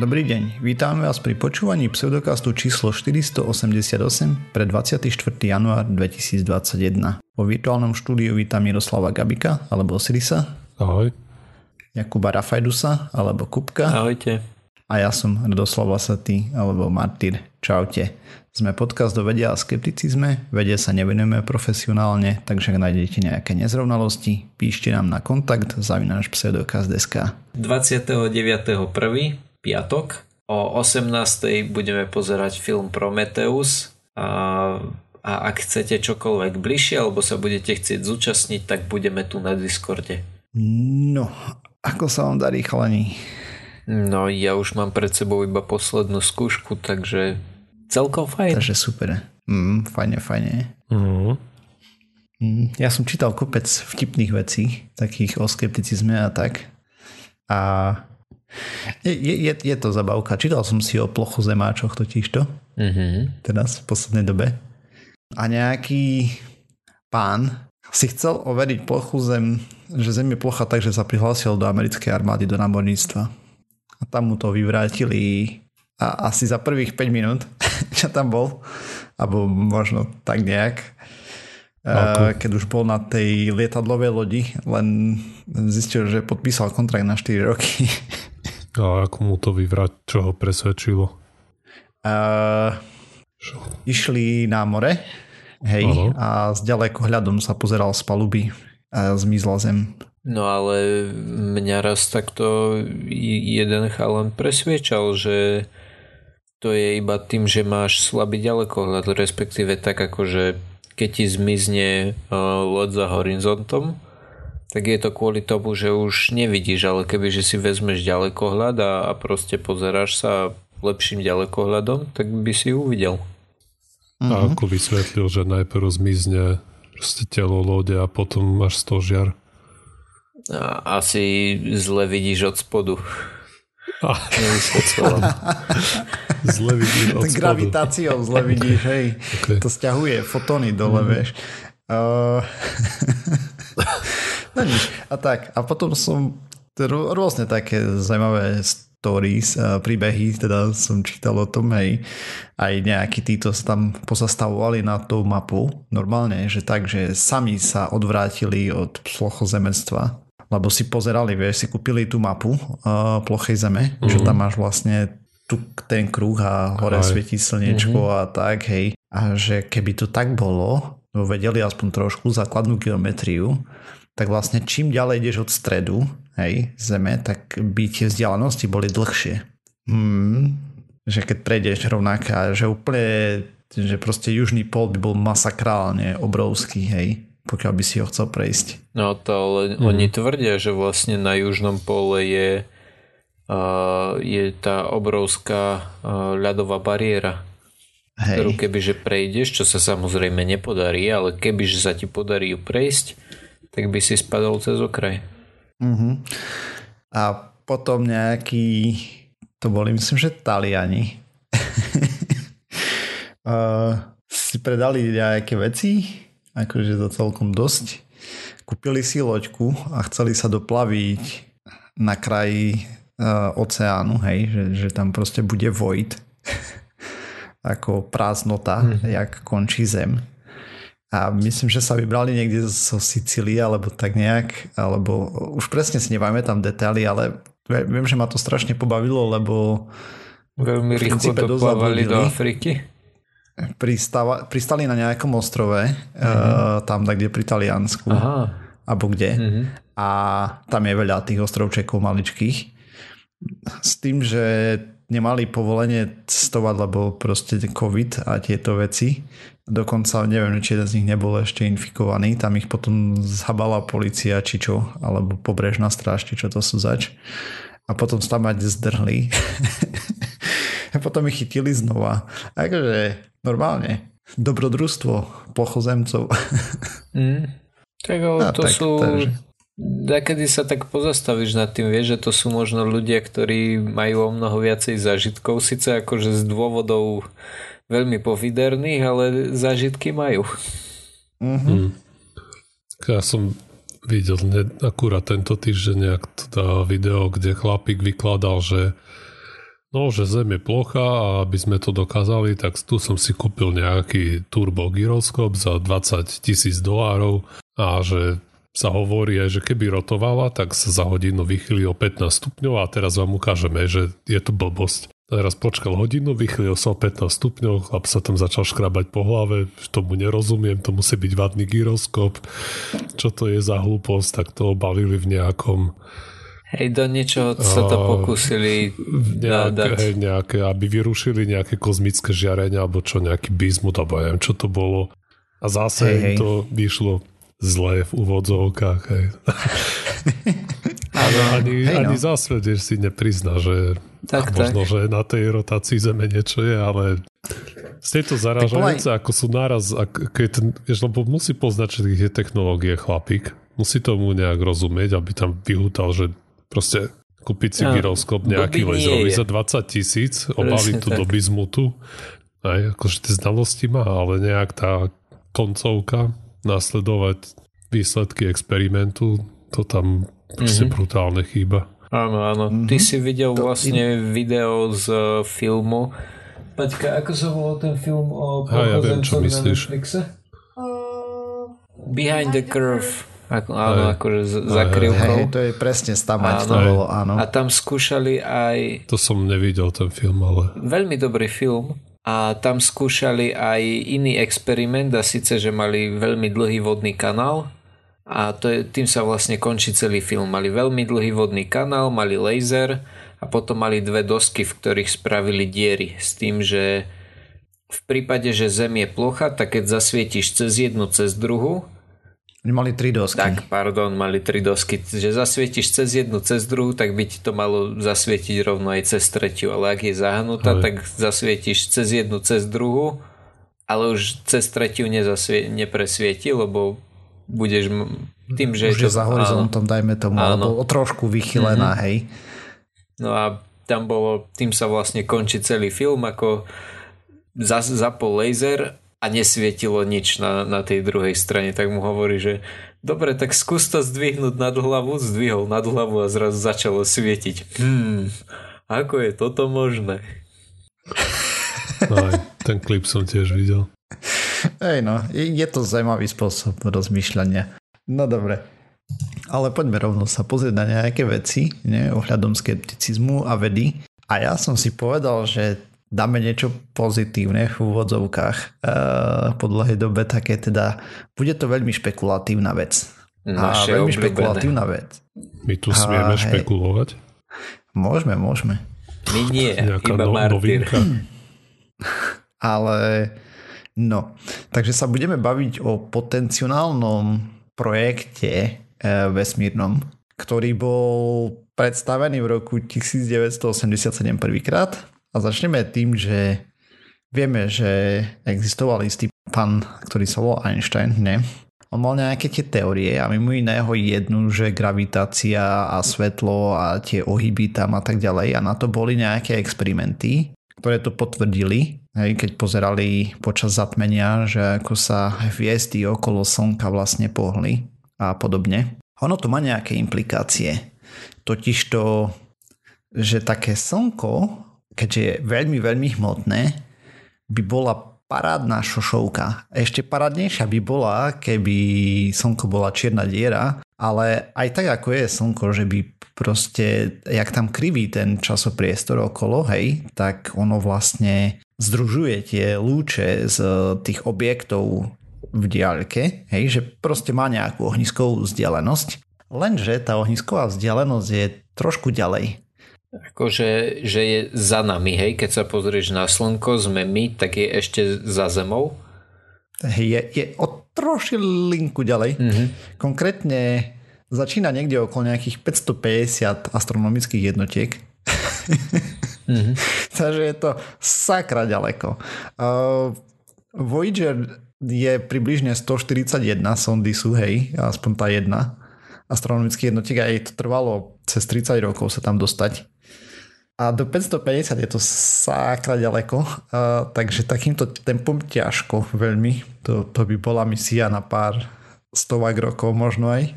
Dobrý deň, vítame vás pri počúvaní pseudokastu číslo 488 pre 24. január 2021. Vo virtuálnom štúdiu vítam Miroslava Gabika, alebo Sirisa. Ahoj. Jakuba Rafajdusa, alebo Kupka. Ahojte. A ja som Radoslav Lasaty, alebo Martyr. Čaute. Sme podcast o vede a skepticizme, vede sa nevenujeme profesionálne, takže ak nájdete nejaké nezrovnalosti, píšte nám na kontakt@pseudokaz.sk. 29.1. piatok. O 18.00 budeme pozerať film Prometheus a ak chcete čokoľvek bližšie alebo sa budete chcieť zúčastniť, tak budeme tu na Discorde. No, ako sa vám darí, chalani? No, ja už mám pred sebou iba poslednú skúšku, takže celkom fajn. Takže super. Fajne. Ja som čítal kopec vtipných vecí, takých o skepticizme a tak. A Je to zabavka. Čítal som si o plochu zemáčoch totižto. Teraz v poslednej dobe. A nejaký pán si chcel overiť plochu zem, že zem je plocha, takže sa prihlásil do americkej armády, do námorníctva. A tam mu to vyvrátili a asi za prvých 5 minút, čo tam bol, alebo možno tak nejak, keď už bol na tej lietadlovej lodi, len zistil, že podpísal kontrakt na 4 roky. A ako mu to vyvrať, čo ho presvedčilo? Išli na more, hej, a s ďalekohľadom sa pozeral z paluby a zmizla zem. No ale mňa raz takto jeden chalan presviečal, že to je iba tým, že máš slabý ďalekohľad, respektíve tak akože keď ti zmizne loď za horizontom, tak je to kvôli tomu, že už nevidíš, ale keby že si vezmeš ďalekohľad a proste pozeráš sa lepším ďalekohľadom, tak by si uvidel. A ako vysvetlil, že najprv zmizne proste telo lode a potom máš stožiar. A asi zle vidíš od spodu. Zle vidíš od spodu. Gravitáciou zle vidíš, hej. Okay. To sťahuje fotóny dole, vieš. No nič. A tak. A potom som rôzne také zaujímavé stories, príbehy, teda som čítal o tom, hej. Aj nejakí títo sa tam pozastavovali na tú mapu. Normálne, že tak, že sami sa odvrátili od plochozemectva. Lebo si pozerali, vieš, si kúpili tú mapu plochej zeme, čo tam máš vlastne tu ten kruh a hore svietí slniečko a tak, hej. A že keby to tak bolo, vedeli aspoň trošku základnú geometriu, tak vlastne čím ďalej ideš od stredu, hej, zeme, tak by tie vzdialenosti boli dlhšie. Že keď prejdeš rovnaká, že úplne, že proste južný pól by bol masakrálne obrovský, hej. Pokiaľ by si ho chcel prejsť. No to ale oni tvrdia, že vlastne na južnom pole je tá obrovská ľadová bariéra, ktorú kebyže prejdeš, čo sa samozrejme nepodarí, ale kebyže sa ti podarí ju prejsť, tak by si spadol cez okraj. A potom nejaký, to boli myslím, že Taliani si predali nejaké veci, akože to celkom dosť. Kúpili si loďku a chceli sa doplaviť na kraji oceánu, hej, že tam proste bude void. Ako prázdnota, jak končí zem. A myslím, že sa vybrali niekde zo Sicílie, alebo tak nejak, alebo už presne si nemáme tam detaily, ale viem, že ma to strašne pobavilo, lebo veľmi rýchlo doplávali do Afriky. Pristali na nejakom ostrove, tam kde pri Taliansku, alebo kde. A tam je veľa tých ostrovčekov maličkých. S tým, že nemali povolenie cestovať, lebo proste COVID a tieto veci. Dokonca neviem, či jeden z nich nebol ešte infikovaný. Tam ich potom zhabala polícia, či čo, alebo pobrežná stráž, či čo to sú zač. A potom sa tam zdrhli. A potom ich chytili znova. Takže normálne. Dobrodružstvo plochozemcov. Tak ale to tak, sú... Kedy sa tak pozastavíš nad tým, vieš, že to sú možno ľudia, ktorí majú o mnoho viacej zážitkov, síce akože z dôvodov veľmi pofiderných, ale zážitky majú. Ja som videl akurát tento týždeň, jak to dá video, kde chlapík vykladal, že No, že Zem je plochá a aby sme to dokázali, tak tu som si kúpil nejaký turbogyroskop za $20,000 a že sa hovorí aj, že keby rotovala, tak sa za hodinu vychýli o 15 stupňov a teraz vám ukážeme, že je to blbosť. Teraz počkal hodinu, vychýlil sa o 15 stupňov, chlap sa tam začal škrabať po hlave, tomu nerozumiem, to musí byť vadný gyroskop, čo to je za hlúposť, tak to obalili v nejakom... Hej, do niečoho sa to pokúsili dať. Hej, nejaké, aby vyrušili nejaké kozmické žiarenie, alebo čo, nejaký bismut, alebo neviem, čo to bolo. A zase im to vyšlo zlé v úvodzovkách. Hej. Ale ani zásvedeš si neprizná, že tak, možno, že na tej rotácii Zeme niečo je, ale z tejto zaražajúce, ako sú naraz, lebo musí poznať všetky technológie chlapík, musí tomu nejak rozumieť, aby tam vyhútal, že proste kúpiť si gyroskop nejaký laserový za $20,000, obaliť tu do bismutu. Aj akože tie znalosti má, ale nejak tá koncovka, nasledovať výsledky experimentu, to tam proste brutálne chýba. Áno, áno. Ty si videl vlastne video z filmu. Paťka, ako sa volal ten film o plochozemcom na Netflixe? Behind the Curve. Áno, akože za krivkou. Hej, to je presne stamať, to bolo, áno. A tam skúšali aj... To som nevidel ten film, ale... Veľmi dobrý film. A tam skúšali aj iný experiment, a síce, že mali veľmi dlhý vodný kanál. A tým sa vlastne končí celý film. Mali veľmi dlhý vodný kanál, mali laser a potom mali dve dosky, v ktorých spravili diery. S tým, že v prípade, že Zem je plocha, tak keď zasvietiš cez jednu, cez druhú, mali tri dosky. Tak, pardon, mali tri dosky. Že zasvietiš cez jednu, cez druhú, tak by ti to malo zasvietiť rovno aj cez tretiu. Ale ak je zahnutá, tak zasvietiš cez jednu, cez druhú, ale už cez tretiu nepresvieti, lebo budeš tým, že... Už je to za horizontom, dajme tomu, alebo trošku vychylená, hej. No a tam bolo, tým sa vlastne končí celý film, ako zapol laser a nesvietilo nič na tej druhej strane, tak mu hovorí, že dobre, tak skús to zdvihnúť nad hlavu, zdvihol nad hlavu a zrazu začalo svietiť. Ako je toto možné? Aj, ten klip som tiež videl. Hej no, je to zaujímavý spôsob rozmýšľania. No dobre. Ale poďme rovno sa pozrieť na nejaké veci, ohľadom skepticizmu a vedy. A ja som si povedal, že dáme niečo pozitívne v úvodzovkách po dlhej dobe, také teda bude to veľmi špekulatívna vec. Naše veľmi obľúbené. Špekulatívna vec. My tu smieme špekulovať? Môžeme. My nie, iba Martin. Ale no, takže sa budeme baviť o potenciálnom projekte vesmírnom, ktorý bol predstavený v roku 1987 prvýkrát. A začneme tým, že vieme, že existoval istý pán, ktorý sa volal Einstein, ne? On mal nejaké tie teórie a mimo iného jednu, že gravitácia a svetlo a tie ohyby tam a tak ďalej. A na to boli nejaké experimenty, ktoré to potvrdili, hej, keď pozerali počas zatmenia, že ako sa hviezdy okolo slnka vlastne pohli a podobne. Ono to má nejaké implikácie. Totižto, že také slnko, keďže je veľmi, veľmi hmotné, by bola parádna šošovka. Ešte parádnejšia by bola, keby slnko bola čierna diera, ale aj tak ako je slnko, že by proste, jak tam kriví ten časopriestor okolo, hej, tak ono vlastne združuje tie lúče z tých objektov v diaľke, hej, že proste má nejakú ohniskovú vzdialenosť, lenže tá ohnisková vzdialenosť je trošku ďalej. Akože, že je za nami, hej, keď sa pozrieš na slnko, sme my, tak je ešte za zemou? Je o trošilinku ďalej. Konkrétne začína niekde okolo nejakých 550 astronomických jednotiek. Takže je to sakra ďaleko. Voyager je približne 141 sondy sú, hej, aspoň tá jedna astronomických jednotiek a jej to trvalo cez 30 rokov sa tam dostať. A do 550 je to sakra ďaleko, takže takýmto tempom ťažko veľmi. To by bola misia na pár stovák rokov možno aj.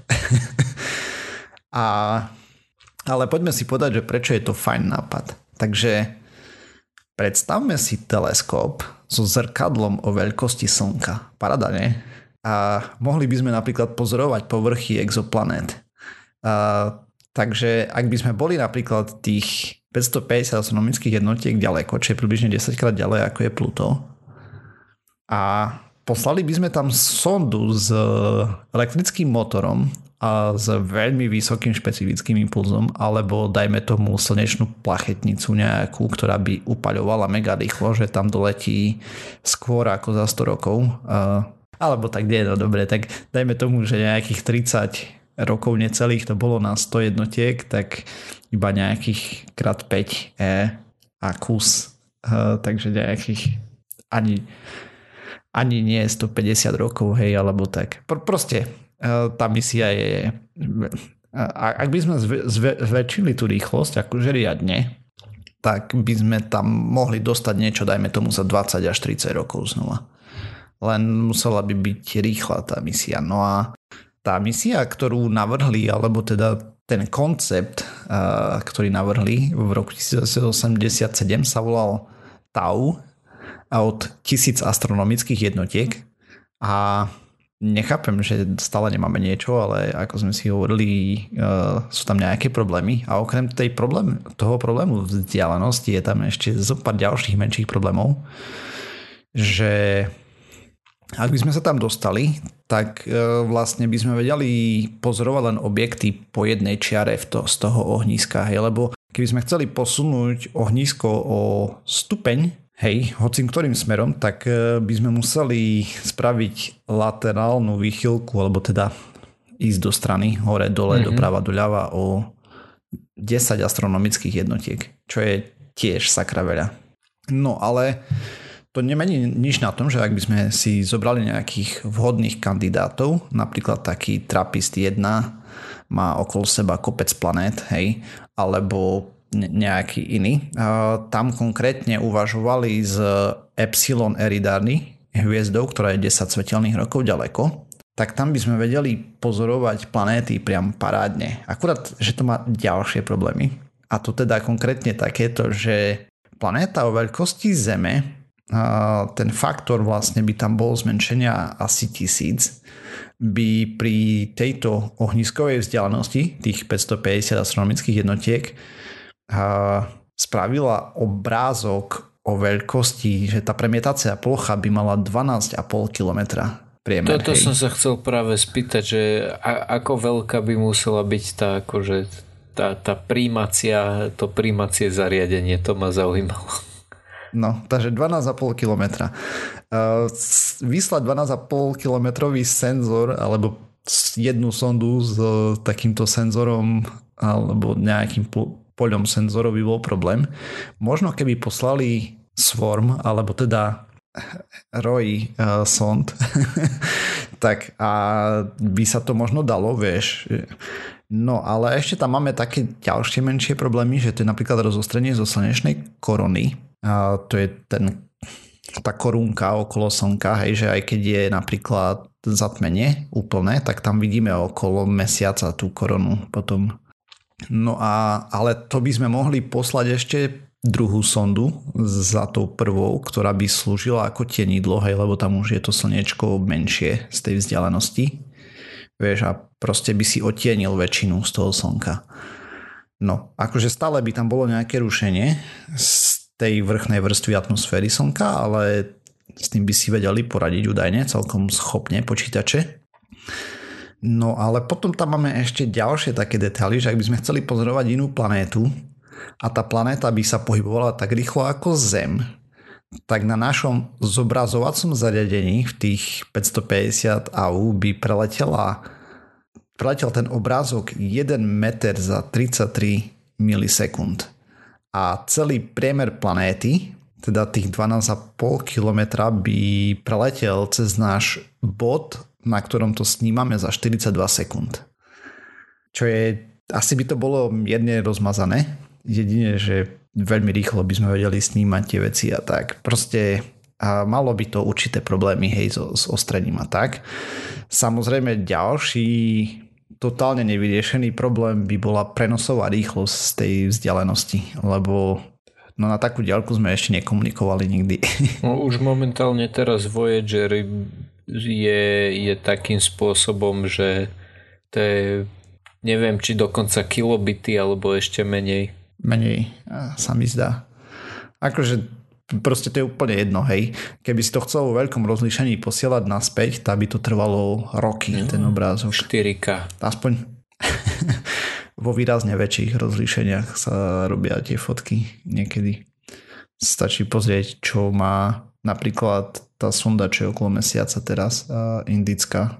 Ale poďme si povedať, že prečo je to fajn nápad. Takže Predstavme si teleskop so zrkadlom o veľkosti Slnka. Paráda, nie? A mohli by sme napríklad pozorovať povrchy exoplanét. Takže ak by sme boli napríklad tých 550 astronomických jednotiek ďaleko, čiže približne 10 krát ďalej ako je Pluto, a poslali by sme tam sondu s elektrickým motorom a s veľmi vysokým špecifickým impulzom, alebo dajme tomu slnečnú plachetnicu nejakú, ktorá by upaľovala mega rýchlo, že tam doletí skôr ako za 100 rokov. Alebo tak nie, no dobre, tak dajme tomu, že nejakých 30 rokov necelých to bolo na 100 jednotiek, tak iba nejakých krát 5 a kus. Takže nejakých ani nie 150 rokov, hej, alebo tak. Proste tá misia je... Ak by sme zväčšili tú rýchlosť, akože riadne, tak by sme tam mohli dostať niečo, dajme tomu, za 20 až 30 rokov znova. Len musela by byť rýchla tá misia. No a tá misia, ktorú navrhli, alebo teda ten koncept, ktorý navrhli v roku 1987 sa volal TAU od 1000 astronomických jednotiek a nechápem, že stále nemáme niečo, ale ako sme si hovorili, sú tam nejaké problémy a okrem toho problému vzdialenosti je tam ešte zopár ďalších menších problémov, že ak by sme sa tam dostali, tak vlastne by sme vedeli pozorovať len objekty po jednej čiare z toho ohniska, hej, lebo keby sme chceli posunúť ohnisko o stupeň, hej, hocím ktorým smerom, tak by sme museli spraviť laterálnu výchylku, alebo teda ísť do strany, hore, dole, doprava, doľava o 10 astronomických jednotiek, čo je tiež sakra veľa. No ale to nemení nič na tom, že ak by sme si zobrali nejakých vhodných kandidátov, napríklad taký TRAPPIST-1 má okolo seba kopec planét, hej, alebo nejaký iný. Tam konkrétne uvažovali z Epsilon Eridani hviezdou, ktorá je 10 svetelných rokov ďaleko, tak tam by sme vedeli pozorovať planéty priam parádne. Akurát, že to má ďalšie problémy. A to teda konkrétne takéto, že planéta o veľkosti Zeme, ten faktor vlastne by tam bol zmenšenia asi 1000, by pri tejto ohniskovej vzdialenosti, tých 550 astronomických jednotiek, spravila obrázok o veľkosti, že tá premietacia plocha by mala 12,5 kilometra priemer. Toto som sa chcel práve spýtať, že ako veľká by musela byť tá, akože, tá príjmacia, to príjmacie zariadenie, to ma zaujímalo. No, takže 12,5 kilometra. Vyslať 12,5 kilometrový senzor, alebo jednu sondu s takýmto senzorom, alebo nejakým poľom senzorov by bol problém. Možno keby poslali swarm, alebo teda roj sond, tak a by sa to možno dalo, vieš. No ale ešte tam máme také ďalšie menšie problémy, že to je napríklad rozostrenie zo slnečnej korony. A to je tá korunka okolo slnka, hej, že aj keď je napríklad zatmenie úplné, tak tam vidíme okolo mesiaca tú korunu potom. No a ale to by sme mohli poslať ešte druhú sondu za tou prvou, ktorá by slúžila ako tenidlo, hej, lebo tam už je to slniečko menšie z tej vzdialenosti. Vieš, a proste by si otienil väčšinu z toho slnka. No, akože stále by tam bolo nejaké rušenie z tej vrchnej vrstvy atmosféry slnka, ale s tým by si vedeli poradiť údajne, celkom schopne počítače. No ale potom tam máme ešte ďalšie také detaily, že ak by sme chceli pozorovať inú planétu a tá planéta by sa pohybovala tak rýchlo ako Zem, tak na našom zobrazovacom zariadení v tých 550 AU by preletel ten obrázok 1 meter za 33 milisekúnd. A celý priemer planéty, teda tých 12,5 kilometra, by preletel cez náš bod, na ktorom to snímame, za 42 sekúnd. Čo je, asi by to bolo mierne rozmazané, jedine, že veľmi rýchlo by sme vedeli snímať tie veci a tak. Proste a malo by to určité problémy, hej, s ostrením a tak. Samozrejme ďalší totálne nevyriešený problém by bola prenosová rýchlosť z tej vzdialenosti, lebo No na takú diaľku sme ešte nekomunikovali nikdy. No, už momentálne teraz Voyager je takým spôsobom, že to je, neviem, či dokonca kilobity alebo ešte menej. Menej, sa mi zdá. Akože proste to je úplne jedno, hej. Keby si to chcel vo veľkom rozlíšení posielať naspäť, tak by to trvalo roky, ten obrázok. 4K. Aspoň vo výrazne väčších rozlíšeniach sa robia tie fotky niekedy. Stačí pozrieť, čo má napríklad tá sonda, čo je okolo mesiaca teraz, indická.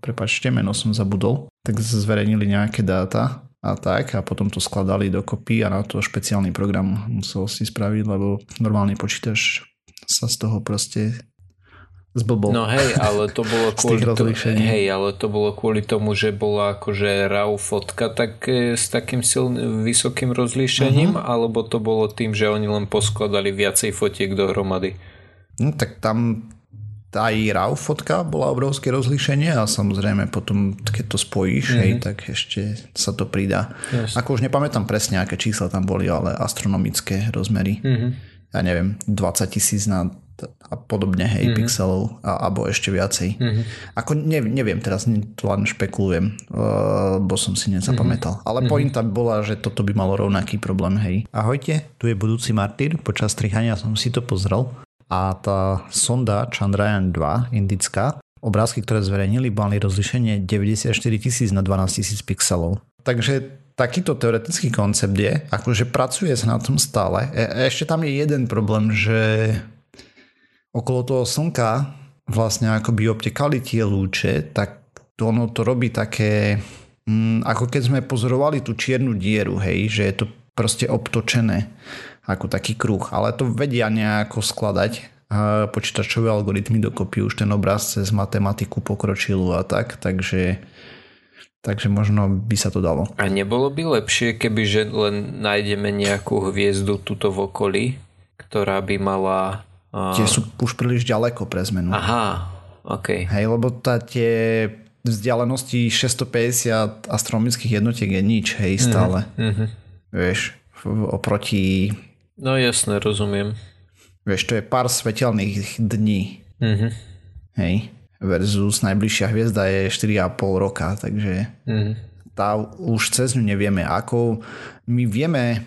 Prepáčte, meno som zabudol. Tak zverejnili nejaké dáta a tak a potom to skladali dokopy a na to špeciálny program musel si spraviť, lebo normálny počítač sa z toho proste zblbol. No hej, ale to bolo kvôli tomu, že bola akože RAW fotka tak s takým silným vysokým rozlíšením, alebo to bolo tým, že oni len poskladali viacej fotiek dohromady. No tak tam aj RAW fotka bola obrovské rozlíšenie a samozrejme potom, keď to spojíš, hej, tak ešte sa to pridá. Yes. Ako už nepamätám presne, aké čísla tam boli, ale astronomické rozmery. Ja neviem, 20 000 na a podobne, hej, pixelov alebo ešte viacej. Ako neviem, teraz to len špekulujem, bo som si nezapamätal. Ale pointa bola, že toto by malo rovnaký problém, hej. Ahojte, tu je budúci martyr, počas strihania som si to pozrel a tá sonda Chandrayaan 2, indická, obrázky, ktoré zverejnili, mali rozlišenie 94 000 na 12 000 pixelov. Takže takýto teoretický koncept je, akože pracuje sa na tom stále. Ešte tam je jeden problém, že okolo toho slnka vlastne ako by obtekali tie lúče, tak to ono to robí také, ako keď sme pozorovali tú čiernu dieru, hej, že je to proste obtočené ako taký kruh, ale to vedia nejako skladať počítačové algoritmy dokopy, už ten obraz cez matematiku pokročil a tak, takže možno by sa to dalo. A nebolo by lepšie, kebyže len nájdeme nejakú hviezdu tuto v okolí, ktorá by mala... Tie sú už príliš ďaleko pre zmenu. Aha, ok. Hej, lebo tie vzdialenosti 650 astronomických jednotiek je nič, hej, stále. Vieš, oproti... No jasné, rozumiem. Vieš, to je pár svetelných dní. Hej, versus najbližšia hviezda je 4,5 roka, takže tá už cez ňu nevieme. Ako my vieme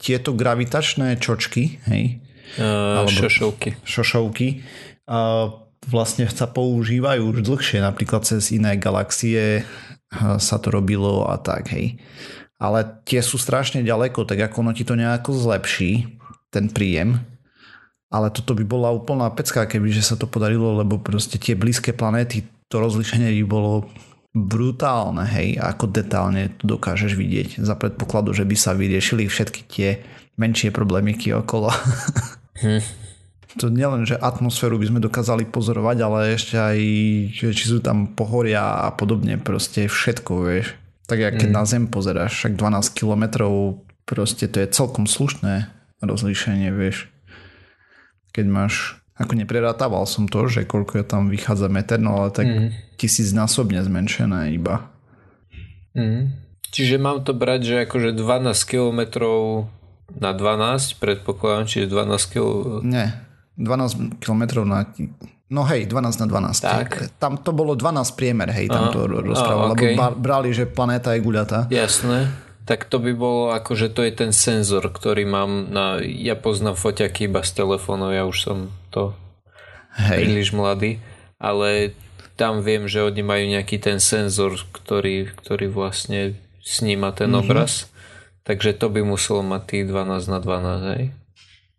tieto gravitačné čočky, hej, šošovky vlastne sa používajú už dlhšie, napríklad cez iné galaxie sa to robilo a tak, hej, ale tie sú strašne ďaleko, tak ako ono ti to nejako zlepší ten príjem, ale toto by bola úplná pecka, kebyže sa to podarilo, lebo proste tie blízke planéty, to rozlíšenie by bolo brutálne, hej, ako detálne to dokážeš vidieť za predpokladu, že by sa vyriešili všetky tie menšie problémiky okolo. To nielen, že atmosféru by sme dokázali pozorovať, ale ešte aj, či sú tam pohoria a podobne, proste všetko, vieš. Tak jak keď na Zem pozeráš, však 12 kilometrov, proste to je celkom slušné rozlíšenie, vieš. Keď máš, ako neprerátával som to, že koľko je tam vychádza meter, no ale tak 1000-násobne zmenšené iba. Čiže mám to brať, že akože 12 kilometrov na 12, predpokladám, čiže 12 km... Nie, 12 km na... No hej, 12 na 12. Tak. Tam to bolo 12 priemer, hej, tam to rozprávalo, okay. Lebo brali, že planéta je guľatá. Jasné, tak to by bolo akože to je ten senzor, ktorý mám na... Ja poznám foťaky iba z telefónu, ja už som to príliš mladý, ale tam viem, že oni majú nejaký ten senzor, ktorý vlastne sníma ten obraz. Takže to by muselo mať tých 12 na 12, hej?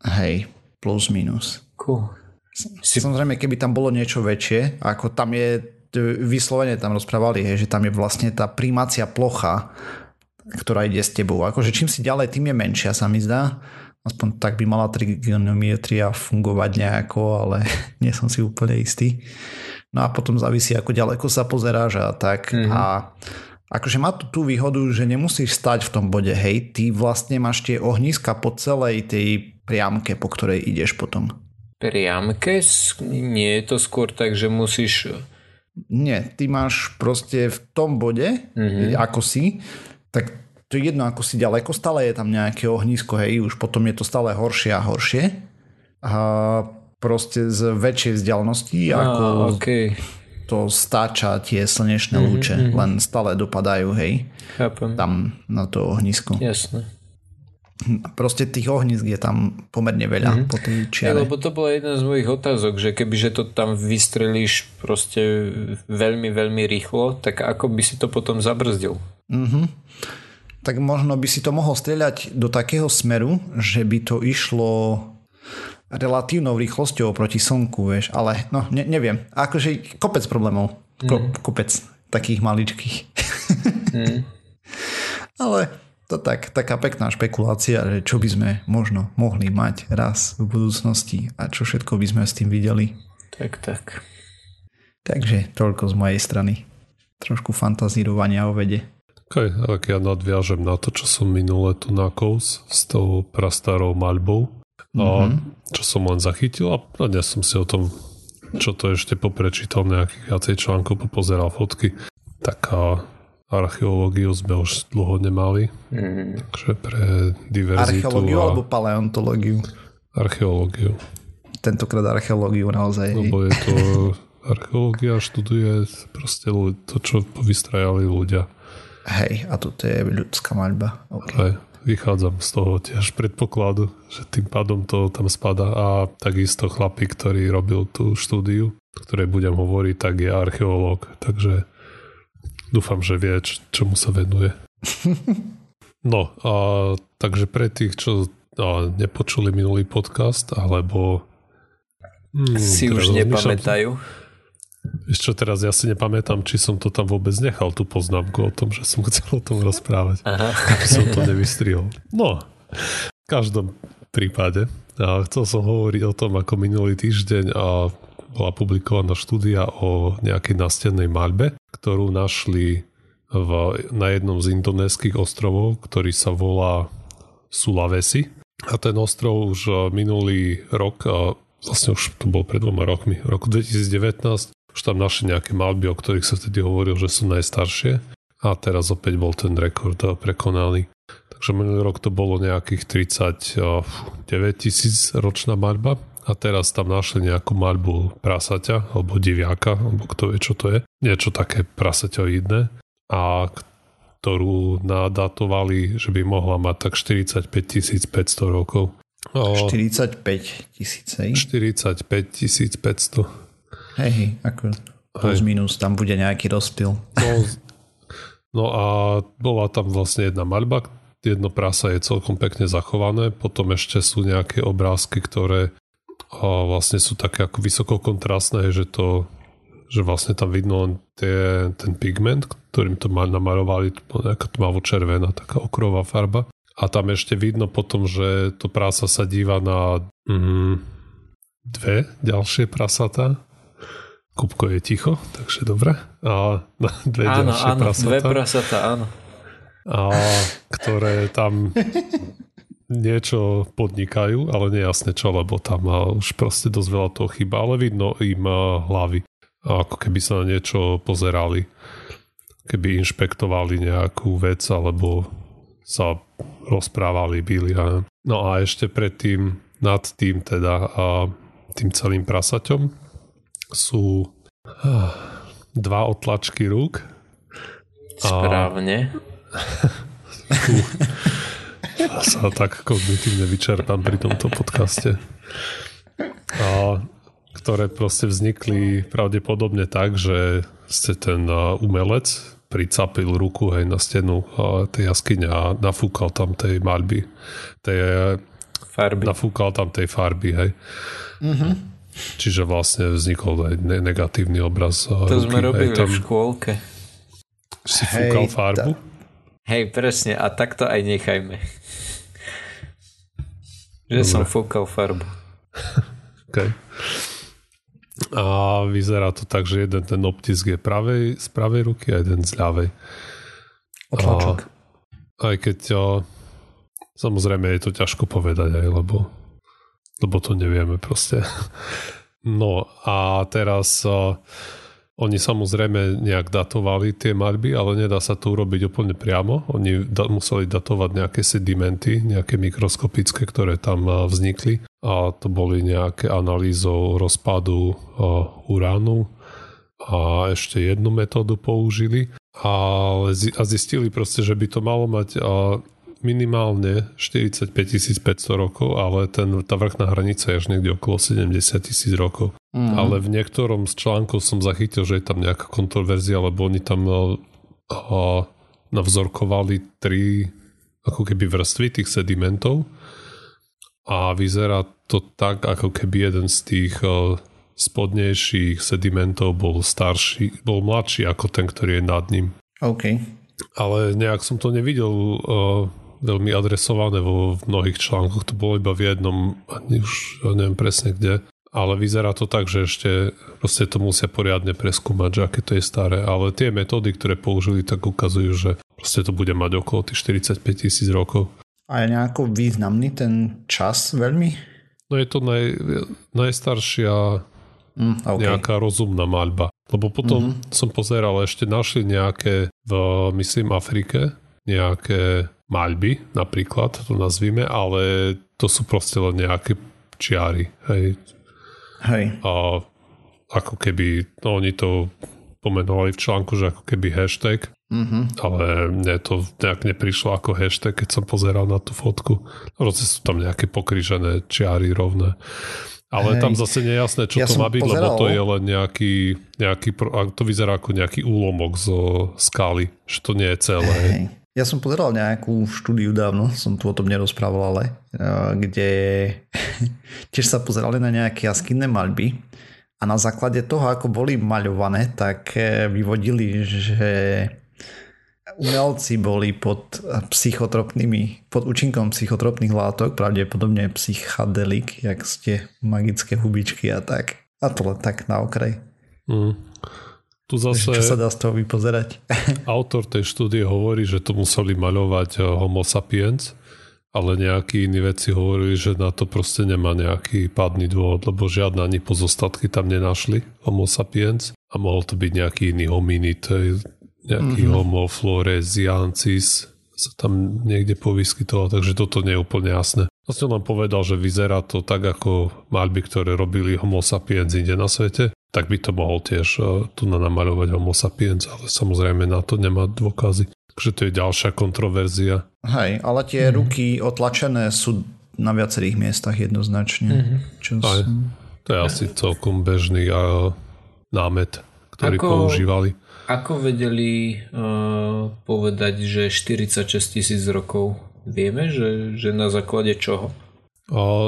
Hej, plus minus. Cool. Samozrejme, keby tam bolo niečo väčšie, ako tam je, vyslovene tam rozprávali, hej, že tam je vlastne tá prijímacia plocha, ktorá ide s tebou. Akože čím si ďalej, tým je menšia, sa mi zdá. Aspoň tak by mala trigonometria fungovať nejako, ale nie som si úplne istý. No a potom závisí, ako ďaleko sa pozeráš a tak. A akože má tu tú výhodu, že nemusíš stať v tom bode, hej, ty vlastne máš tie ohniska po celej tej priamke, po ktorej ideš potom. Priamke? Nie je to skôr tak, že musíš... Nie, ty máš proste v tom bode, ako si, tak to je jedno, ako si ďaleko, stále je tam nejaké ohnisko, hej, už potom je to stále horšie a horšie. A proste z väčšej vzdialenosti, ako to stáča tie slnečné lúče, len stále dopadajú, hej. Chápem. Tam na to ohnisko. Jasné. Proste tých ohnízk je tam pomerne veľa po tej čiare. Ja, lebo to bola jedna z mojich otázok, že kebyže to tam vystrelíš proste veľmi, veľmi rýchlo, tak ako by si to potom zabrzdil? Tak možno by si to mohol strieľať do takého smeru, že by to išlo relatívnou rýchlosťou proti slnku, vieš, ale no, neviem. Akože kopec problémov. Kopec takých maličkých. Ale to tak, taká pekná špekulácia, že čo by sme možno mohli mať raz v budúcnosti a čo všetko by sme s tým videli. Tak. Takže toľko z mojej strany. Trošku fantazírovania o vede. Okay, tak ja nadviažem na to, čo som minule tu na kous s tou prastarou maľbou. A čo som len zachytil a dnes som si o tom, čo to ešte poprečítal nejakých viacej článkov, pozeral fotky. Taká archeológiu sme už dlho nemali. Takže pre diverzitu. Archeológiu alebo paleontológiu? Archeológiu. Tentokrát archeológiu naozaj. Lebo je to archeológia, študuje proste to, čo vystrajali ľudia. Hej, a toto je ľudská maľba. Okay. Hej, vychádzam z toho tiež predpokladu, že tým pádom to tam spadá. A takisto chlapík, ktorý robil tú štúdiu, o ktorej budem hovoriť, tak je archeológ. Takže dúfam, že vie, čomu sa venuje. No, a takže pre tých, čo nepočuli minulý podcast, alebo si už nepamätajú. Ešte teraz ja si nepamätám, či som to tam vôbec nechal, tú poznámku o tom, že som chcel o tom rozprávať. Som to nevystrihol. No, v každom prípade. A chcel som hovoriť o tom, ako minulý týždeň a bola publikovaná štúdia o nejakej nástennej maľbe, ktorú našli na jednom z indonéskych ostrovov, ktorý sa volá Sulawesi. A ten ostrov už minulý rok, vlastne už to bol pred 2 rokmi, v roku 2019, už tam našli nejaké maľby, o ktorých sa vtedy hovoril, že sú najstaršie. A teraz opäť bol ten rekord prekonaný. Takže minulý rok to bolo nejakých 39 000 ročná maľba. A teraz tam našli nejakú maľbu prasaťa, alebo diviaka, alebo kto vie, čo to je. Niečo také prasaťoidné. A ktorú nadatovali, že by mohla mať tak 45 500 rokov. 45 500. Hej, ako plus minus, tam bude nejaký rozptyl. No a bola tam vlastne jedna maľba. Jedno prasa je celkom pekne zachované. Potom ešte sú nejaké obrázky, ktoré a vlastne sú také ako vysokokontrastné, že vlastne tam vidno len ten pigment, ktorým to namarovali, nejaká tmavo-červená, taká okrová farba. A tam ešte vidno potom, že to prasa sa díva na dve ďalšie prasatá. Kupko je ticho, takže dobre. A na dve prasatá. A ktoré tam niečo podnikajú, ale nejasne čo, lebo tam už proste dosť veľa toho chýba, ale vidno im hlavy, ako keby sa na niečo pozerali, keby inšpektovali nejakú vec, alebo sa rozprávali, byli. No a ešte predtým, nad tým teda a tým celým prasaťom sú dva otlačky rúk. Správne. Ja sa tak kognitívne vyčerpám pri tomto podcaste. A ktoré proste vznikli pravdepodobne tak, že ste ten umelec pricapil ruku hej na stenu tej jaskyne a nafúkal tam tej maľby. Nafúkal tam tej farby. Hej. Čiže vlastne vznikol aj negatívny obraz. To ruky, sme robili hej, tam, v škôlke. Si fúkal farbu? Hej, presne. A takto aj nechajme. Že dobre. Som fúkal farbu. Okay. A vyzerá to tak, že jeden ten obtisk je z pravej ruky a jeden z ľavej. Otlačok. Aj keď samozrejme je to ťažko povedať aj, lebo to nevieme proste. No a teraz Oni samozrejme nejak datovali tie maľby, ale nedá sa to urobiť úplne priamo. Oni museli datovať nejaké sedimenty, nejaké mikroskopické, ktoré tam vznikli. A to boli nejaké analýzou rozpadu uránu. A ešte jednu metódu použili. A zistili proste, že by to malo mať minimálne 45 500 rokov, ale tá vrchná hranica je až niekde okolo 70 000 rokov. Mm. Ale v niektorom z článkov som zachytil, že je tam nejaká kontroverzia, lebo oni tam navzorkovali 3 ako keby vrstvy tých sedimentov a vyzerá to tak, ako keby jeden z tých spodnejších sedimentov bol mladší ako ten, ktorý je nad ním. OK. Ale nejak som to nevidel veľmi adresované vo mnohých článkoch, to bolo iba v jednom, ani už neviem presne kde, ale vyzerá to tak, že ešte proste to musia poriadne preskúmať, že aké to je staré, ale tie metódy, ktoré použili, tak ukazujú, že proste to bude mať okolo tých 45 000 rokov. A je nejako významný ten čas veľmi? No je to najstaršia nejaká rozumná maľba. Lebo potom som pozeral, ešte našli nejaké v, myslím, Afrike, nejaké maľby, napríklad, to nazvime, ale to sú proste len nejaké čiary. Hej. A ako keby, no oni to pomenovali v článku, že ako keby hashtag, ale mne to nejak neprišlo ako hashtag, keď som pozeral na tú fotku. Proste sú tam nejaké pokrižené čiary rovné. Ale tam zase nejasné, čo ja to má byť, lebo to je len nejaký to vyzerá ako nejaký úlomok zo skaly, že to nie je celé. Hej. Ja som pozeral nejakú štúdiu dávno, som tu o tom nerozprával, ale kde tiež sa pozerali na nejaké jaskinné maľby a na základe toho, ako boli maľované, tak vyvodili, že umelci boli pod účinkom psychotropných látok, pravdepodobne psychadelik, jak ste magické hubičky a tak. A to len tak na okraj. Tu zase, čo sa dá z toho vypozerať? Autor tej štúdie hovorí, že to museli maľovať Homo sapiens, ale nejakí iní vedci hovorili, že na to proste nemá nejaký pádny dôvod, lebo žiadne ani pozostatky tam nenašli Homo sapiens a mohol to byť nejaký iný hominid, nejaký Homo floresiensis sa tam niekde povyskytoval, takže toto nie je úplne jasné. Vlastne nám povedal, že vyzerá to tak, ako maľby, ktoré robili Homo sapiens inde na svete, tak by to mohol tiež tu namaľovať Homo sapiens, ale samozrejme na to nemá dôkazy. Takže to je ďalšia kontroverzia. Hej, ale tie ruky otlačené sú na viacerých miestach jednoznačne. To je asi celkom bežný námet, ktorý používali. Ako vedeli povedať, že 46 000 rokov? Vieme, že na základe čoho?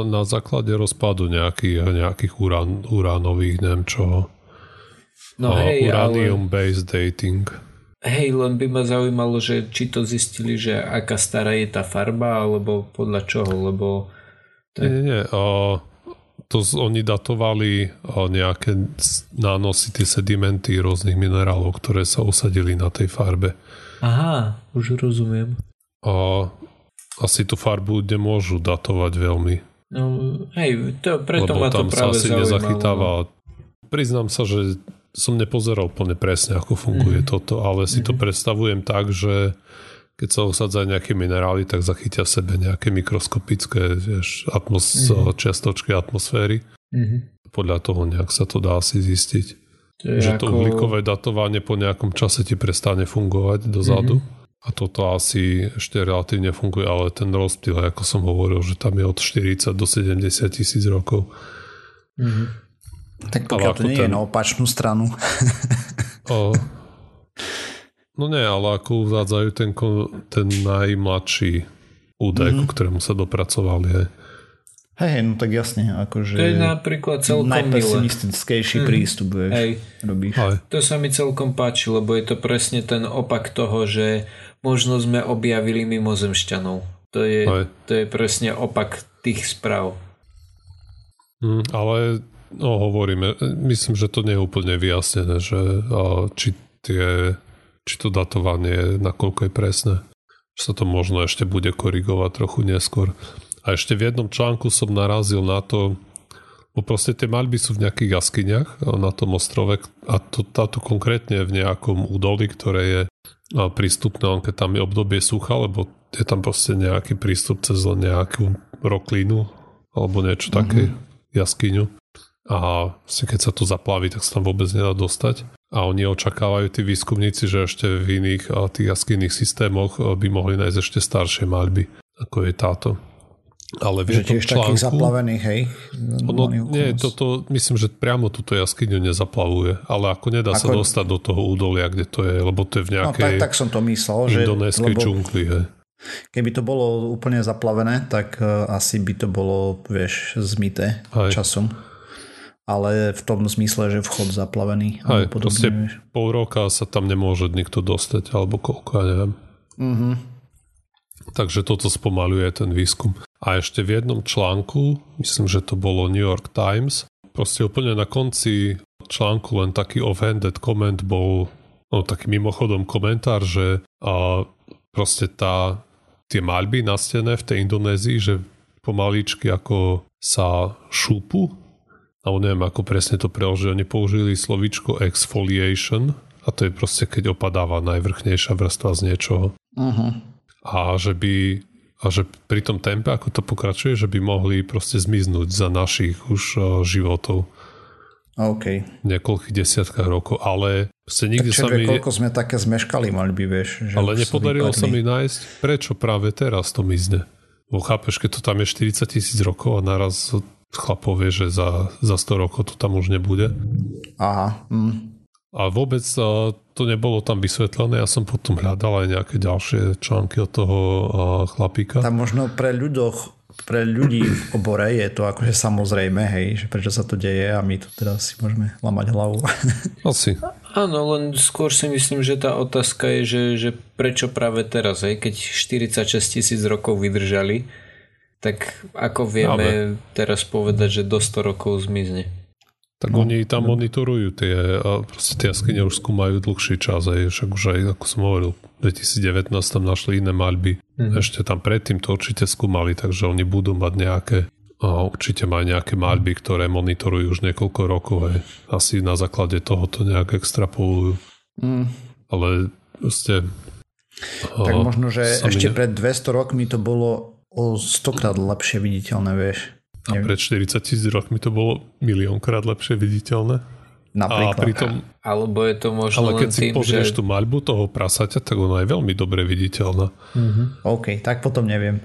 Na základe rozpadu nejakých uránových, neviem čoho. No hej, uranium-based dating. Hej, len by ma zaujímalo, že či to zistili, že aká stará je tá farba, alebo podľa čoho, lebo... Nie. Oni datovali nejaké nánosy, tie sedimenty rôznych minerálov, ktoré sa usadili na tej farbe. Aha, už rozumiem. A asi tú farbu nemôžu datovať veľmi. No, hej, to preto ma to práve zaujímalo. Lebo tam sa asi nezachytáva. Priznám sa, že som nepozeral úplne presne, ako funguje toto, ale si to predstavujem tak, že keď sa usadzajú nejaké minerály, tak zachytia v sebe nejaké mikroskopické čiastočky atmosféry. Podľa toho nejak sa to dá asi zistiť. To uhlíkové datovanie po nejakom čase ti prestane fungovať dozadu. A toto asi ešte relatívne funguje, ale ten rozptyl, ako som hovoril, že tam je od 40 do 70 000 rokov. Tak pokiaľ to nie je na opačnú stranu. No nie, ale ako uvádzajú ten najmladší údaj, ku ktorému sa dopracovali. Hej, no tak jasne. Akože to je napríklad celkom najpesimistickejší prístup. Robíš. To sa mi celkom páči, lebo je to presne ten opak toho, že možno sme objavili mimozemšťanov. To je presne opak tých správ. Ale hovoríme, myslím, že to nie je úplne vyjasnené, že či to datovanie, nakoľko je presné. Že sa to možno ešte bude korigovať trochu neskôr. A ešte v jednom článku som narazil na to, bo proste tie maľby sú v nejakých jaskyniach na tom ostrove a táto konkrétne v nejakom údolí, ktoré je prístupné, len keď tam je obdobie sucha, lebo je tam proste nejaký prístup cez nejakú roklinu alebo niečo také, jaskyňu. A vlastne keď sa to zaplaví, tak sa tam vôbec nedá dostať. A oni očakávajú, tí výskumníci, že ešte v iných tých jaskyných systémoch by mohli nájsť ešte staršie maľby, ako je táto. Ale v jednom článku... takých zaplavených, hej? Ono, nie, toto, myslím, že priamo túto jaskyňu nezaplavuje, ale ako nedá sa dostať do toho údolia, kde to je, lebo to je v nejakej tak som to myslel, indonéskej džungli, hej. Keby to bolo úplne zaplavené, tak asi by to bolo, vieš, zmité časom. Ale v tom zmysle, že vchod zaplavený. Aj, proste pol roka sa tam nemôže nikto dostať, alebo koľko, ja neviem. Mm-hmm. Takže toto spomaľuje ten výskum. A ešte v jednom článku, myslím, že to bolo New York Times, proste úplne na konci článku len taký off-handed comment bol, no taký mimochodom komentár, že proste tie maľby nastené v tej Indonézii, že pomaličky ako sa šúpu, a neviem, ako presne to preložili. Oni použili slovíčko exfoliation a to je proste, keď opadáva najvrchnejšia vrstva z niečoho. Uh-huh. A že pri tom tempe, ako to pokračuje, že by mohli proste zmiznúť za našich už životov. OK. V niekoľkých desiatkách rokov, ale proste nikdy sa mi... Koľko sme také zmeškali, mali by, vieš. Že ale nepodarilo sa mi nájsť, prečo práve teraz to mizne. Bo chápeš, keď to tam je 40,000 rokov a naraz... chlap povie, že za 100 rokov to tam už nebude. Aha. Mm. A vôbec to nebolo tam vysvetlené. Ja som potom hľadal aj nejaké ďalšie články od toho chlapíka. Tam možno pre ľudí v obore je to akože samozrejme, hej, že prečo sa to deje a my tu teraz si môžeme lamať hlavu. Asi. Áno, len skôr si myslím, že tá otázka je, že prečo práve teraz, hej, keď 46,000 rokov vydržali, tak ako vieme teraz povedať, že do 100 rokov zmizne? Tak oni tam monitorujú tie, a proste tie jaskyne už skúmajú dlhší čas, aj však už aj, ako som hovoril, 2019 tam našli iné maľby. Ešte tam predtým to určite skúmali, takže oni budú mať nejaké, určite majú nejaké maľby, ktoré monitorujú už niekoľko rokov, aj asi na základe toho to nejak extrapolujú. Ale proste... Tak možno, že ešte pred 200 rokmi to bolo o 100-krát lepšie viditeľné, vieš. A pred 40,000 rokmi to bolo 1,000,000-krát lepšie viditeľné. Napríklad. A pritom, alebo je to možno ale keď si pozrieš tú maľbu toho prasaťa, tak ona je veľmi dobre viditeľná. OK, tak potom neviem.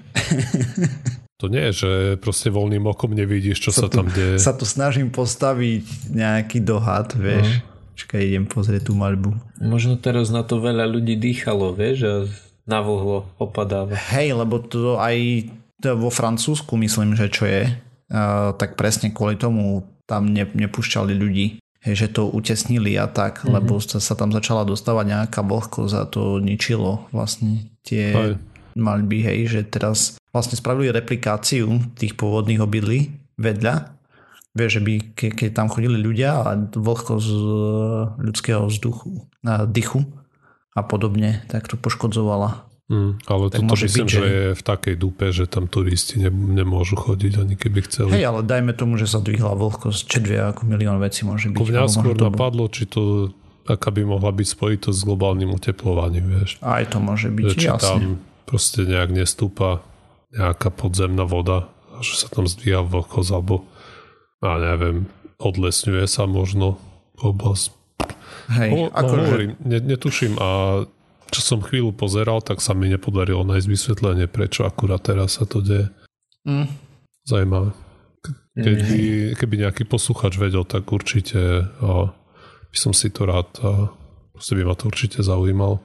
To nie je, že proste voľným okom nevidíš, čo sa tam deje. Sa tu snažím postaviť nejaký dohad, vieš. Čakaj, idem pozrieť tú maľbu. Možno teraz na to veľa ľudí dýchalo, vieš, a navlhlo opadáva. Hej, lebo to aj vo Francúzsku myslím, že čo je, tak presne kvôli tomu tam nepúšťali ľudí, že to utesnili a tak, lebo sa tam začala dostávať nejaká vlhkosť a to ničilo vlastne tie maľby, hej, že teraz vlastne spravili replikáciu tých pôvodných obydlí vedľa, vieš, že by, keď tam chodili ľudia a vlhkosť ľudského vzduchu, dychu a podobne, tak to poškodzovala. Ale tak toto myslím, že je v takej dúpe, že tam turisti nemôžu chodiť, ani keby chceli. Hej, ale dajme tomu, že sa dvihla vlhkosť, čedvia ako 1,000,000 vecí môže byť. Mňa skôr napadlo, či to, aká by mohla byť spojitosť s globálnym uteplovaním, vieš. Aj to môže byť, že, jasne. Či tam proste nejak nestúpa nejaká podzemná voda, že sa tam zdvíha vlhkosť, alebo ja neviem, odlesňuje sa možno oblasť. Hej, netuším a čo som chvíľu pozeral, tak sa mi nepodarilo nájsť vysvetlenie, prečo akurát teraz sa to deje. Zajímavé. Keby nejaký posluchač vedel, tak určite by som si to rád by ma to určite zaujímal.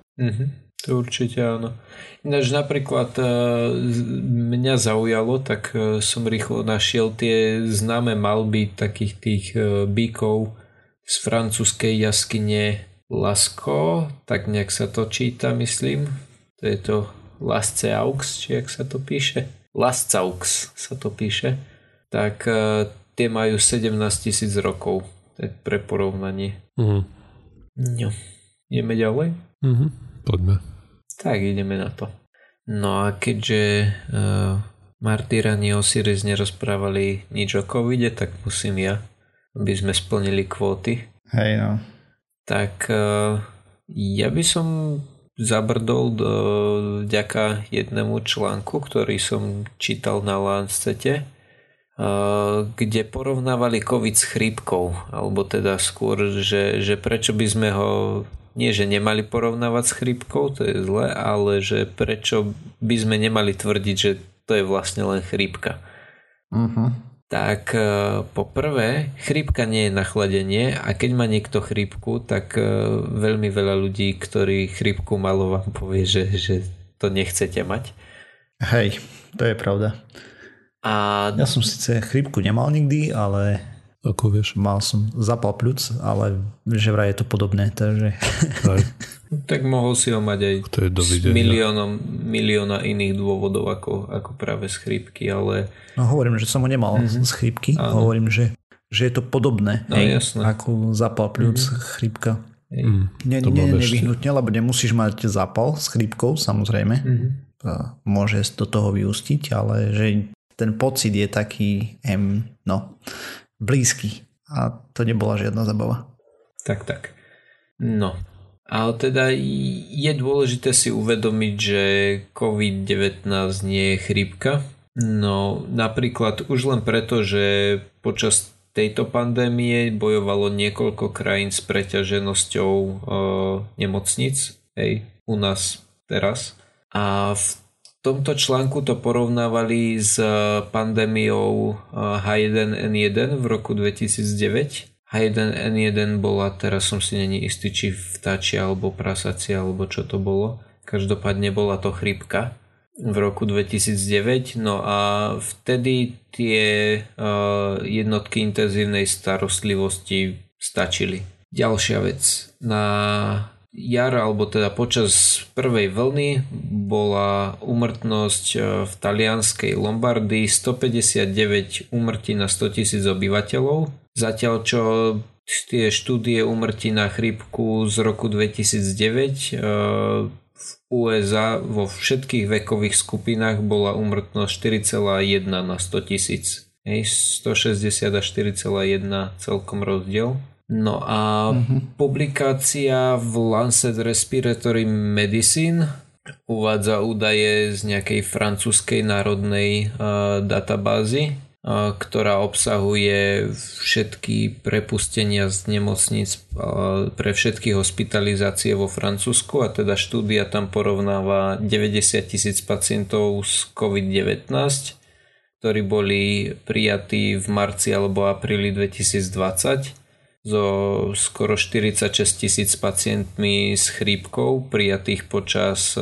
To určite áno. Ináč napríklad mňa zaujalo, tak som rýchlo našiel tie známe maľby takých tých bíkov z francúzskej jaskyne Lascaux, tak nejak sa to číta, myslím. To je to Lascaux, či jak sa to píše? Lascaux sa to píše. Tak tie majú 17,000 rokov. To je pre porovnanie. No. Ideme ďalej? Poďme. Tak ideme na to. No a keďže Martyr ani Osiris nerozprávali nič o covide, tak musím ja, aby sme splnili kvóty. Hej no. Tak ja by som zabrdol vďaka jednému článku, ktorý som čítal na Lancete, kde porovnávali COVID s chrípkou, alebo teda skôr, že prečo by sme ho, nie že nemali porovnávať s chrípkou, to je zle, ale že prečo by sme nemali tvrdiť, že to je vlastne len chrípka. Uh-huh. Tak poprvé, chrípka nie je na chladenie a keď má niekto chrípku, tak veľmi veľa ľudí, ktorí chrípku malo, vám povie, že to nechcete mať. Hej, to je pravda. A... ja som síce chrípku nemal nikdy, ale ako vieš, mal som zapal pľúc, ale že vraj je to podobné, takže tak mohol si ho mať aj s milióna iných dôvodov ako práve z chrípky, ale no hovorím, že som ho nemal z chrípky, hovorím, že je to podobné, no, ako zapal pľúc, chrípka. Nevyhnutne, lebo nemusíš mať zapal s chrípkou, samozrejme, môže do toho vyústiť, ale že ten pocit je taký blízky a to nebola žiadna zabava. Tak. No, ale teda je dôležité si uvedomiť, že COVID-19 nie je chrípka. No, napríklad už len preto, že počas tejto pandémie bojovalo niekoľko krajín s preťaženosťou nemocnic, u nás teraz. A v tomto článku to porovnávali s pandémiou H1N1 v roku 2009. H1N1 bola, teraz som si není istý, či vtáčia alebo prasacia, alebo čo to bolo. Každopádne bola to chrípka v roku 2009. No a vtedy tie jednotky intenzívnej starostlivosti stačili. Ďalšia vec. Na jar, alebo teda počas prvej vlny bola úmrtnosť v talianskej Lombardii 159 úmrtí na 100 000 obyvateľov, zatiaľ čo tie štúdie úmrtí na chrípku z roku 2009 v USA vo všetkých vekových skupinách bola úmrtnosť 4,1 na 100 000. 160 a 4,1 celkom rozdiel. No a publikácia v Lancet Respiratory Medicine uvádza údaje z nejakej francúzskej národnej databázy, ktorá obsahuje všetky prepustenia z nemocnic pre všetky hospitalizácie vo Francúzsku a teda štúdia tam porovnáva 90 000 pacientov s COVID-19, ktorí boli prijatí v marci alebo apríli 2020. so skoro 46 000 pacientmi s chrípkou prijatých počas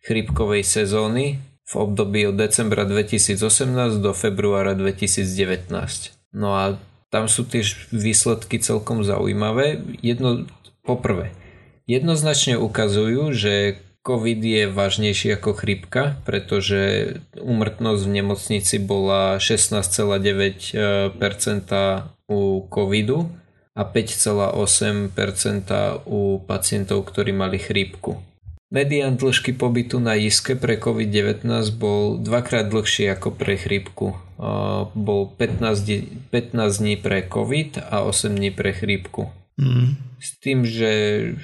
chrípkovej sezóny v období od decembra 2018 do februára 2019. No a tam sú tiež výsledky celkom zaujímavé. Poprvé, jednoznačne ukazujú, že COVID je vážnejší ako chrípka, pretože úmrtnosť v nemocnici bola 16,9% u covidu a 5,8% u pacientov, ktorí mali chrípku. Medián dĺžky pobytu na iske pre COVID-19 bol dvakrát dlhší ako pre chrípku. Bol 15 dní pre covid a 8 dní pre chrípku. S tým, že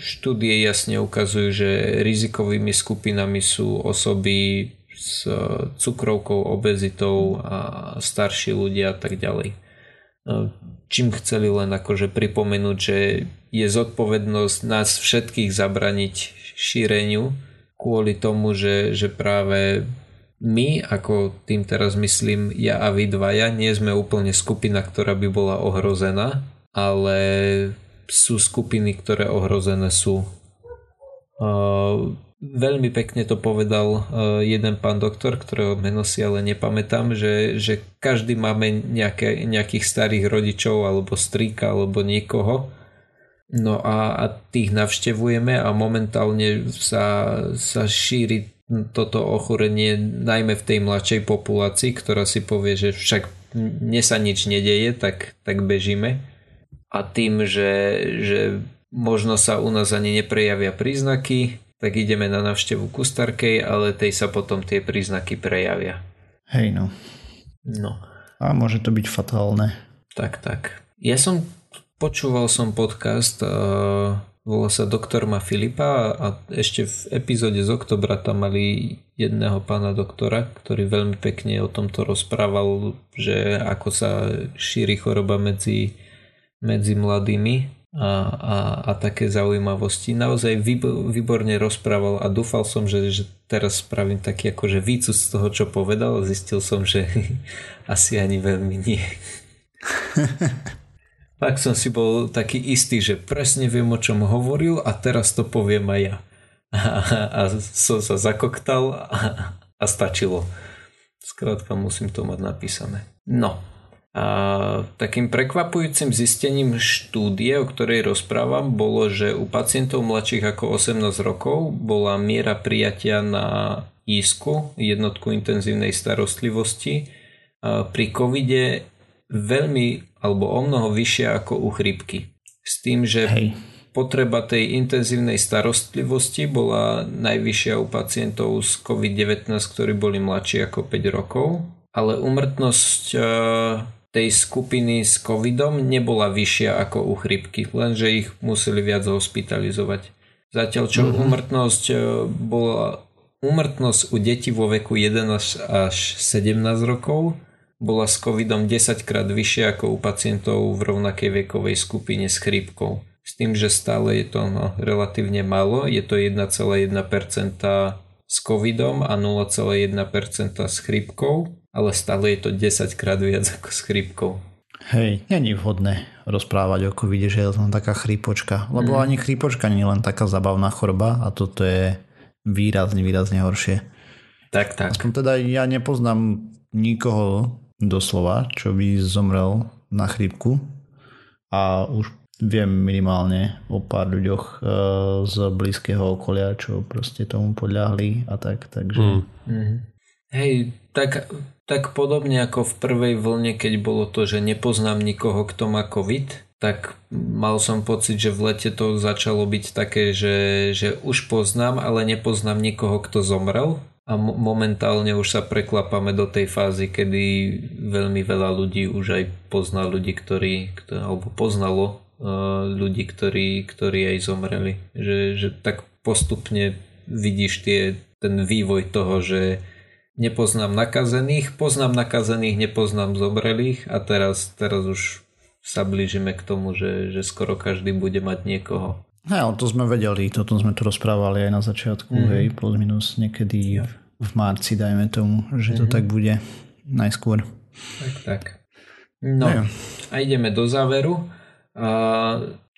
štúdie jasne ukazujú, že rizikovými skupinami sú osoby s cukrovkou, obezitou a starší ľudia a tak ďalej. Čím chceli len akože pripomenúť, že je zodpovednosť nás všetkých zabraniť šíreniu kvôli tomu, že práve my, ako tým teraz myslím ja a vy dvaja, nie sme úplne skupina, ktorá by bola ohrozená, ale sú skupiny, ktoré ohrozené sú. Veľmi pekne to povedal jeden pán doktor, ktorého meno si ale nepamätám, že každý máme nejakých starých rodičov alebo strýka alebo niekoho. No a tých navštevujeme a momentálne sa šíri toto ochorenie najmä v tej mladšej populácii, ktorá si povie, že však mne sa nič nedeje, tak bežíme. A tým, že možno sa u nás ani neprejavia príznaky, tak ideme na návštevu ku starkej, ale tej sa potom tie príznaky prejavia. Hej no. No. A môže to byť fatálne. Tak, tak. Počúval som podcast, volá sa Doktor má Filipa a ešte v epizóde z oktobra tam mali jedného pána doktora, ktorý veľmi pekne o tomto rozprával, že ako sa šíri choroba medzi mladými a také zaujímavosti. Naozaj výborne rozprával a dúfal som, že teraz spravím taký akože výcud z toho, čo povedal, a zistil som, že asi ani veľmi nie. Tak som si bol taký istý, že presne viem, o čom hovoril, a teraz to poviem aj ja. A som sa zakoktal a stačilo. Skrátka musím to mať napísané. No. A takým prekvapujúcim zistením štúdie, o ktorej rozprávam, bolo, že u pacientov mladších ako 18 rokov bola miera prijatia na ISK-u, jednotku intenzívnej starostlivosti, pri covide veľmi alebo omnoho vyššia ako u chrípky. S tým, že potreba tej intenzívnej starostlivosti bola najvyššia u pacientov z COVID-19, ktorí boli mladší ako 5 rokov, ale úmrtnosť tej skupiny s covidom nebola vyššia ako u chrípky, lenže ich museli viac hospitalizovať. Zatiaľ čo úmrtnosť u detí vo veku 11 až 17 rokov bola s covidom 10-krát vyššia ako u pacientov v rovnakej vekovej skupine s chrípkou. S tým, že stále je to relatívne málo, je to 1,1% s covidom a 0,1% s chrípkou, ale stále je to 10-krát viac ako s chrípkou. Hej, není vhodné rozprávať o covide, že je len taká chrípočka, lebo ani chrípočka nie je len taká zabavná choroba a toto je výrazne horšie. Tak, tak. Aspoň teda ja nepoznám nikoho doslova, čo by zomrel na chrípku, a už viem minimálne o pár ľuďoch z blízkeho okolia, čo proste tomu podľahli a tak, takže... Hej, tak podobne ako v prvej vlne, keď bolo to, že nepoznám nikoho, kto má COVID, tak mal som pocit, že v lete to začalo byť také, že už poznám, ale nepoznám nikoho, kto zomrel, a momentálne už sa preklapame do tej fázy, kedy veľmi veľa ľudí už aj pozná ľudí, ktorí aj zomreli. Že tak postupne vidíš ten vývoj toho, že nepoznám nakazených, poznám nakazených, nepoznám zomrelých, a teraz už sa blížime k tomu, že skoro každý bude mať niekoho. No, to sme vedeli, toto sme tu rozprávali aj na začiatku, hej, plus minus niekedy v marci, dajme tomu, že to tak bude najskôr. Tak. No, a ideme do záveru.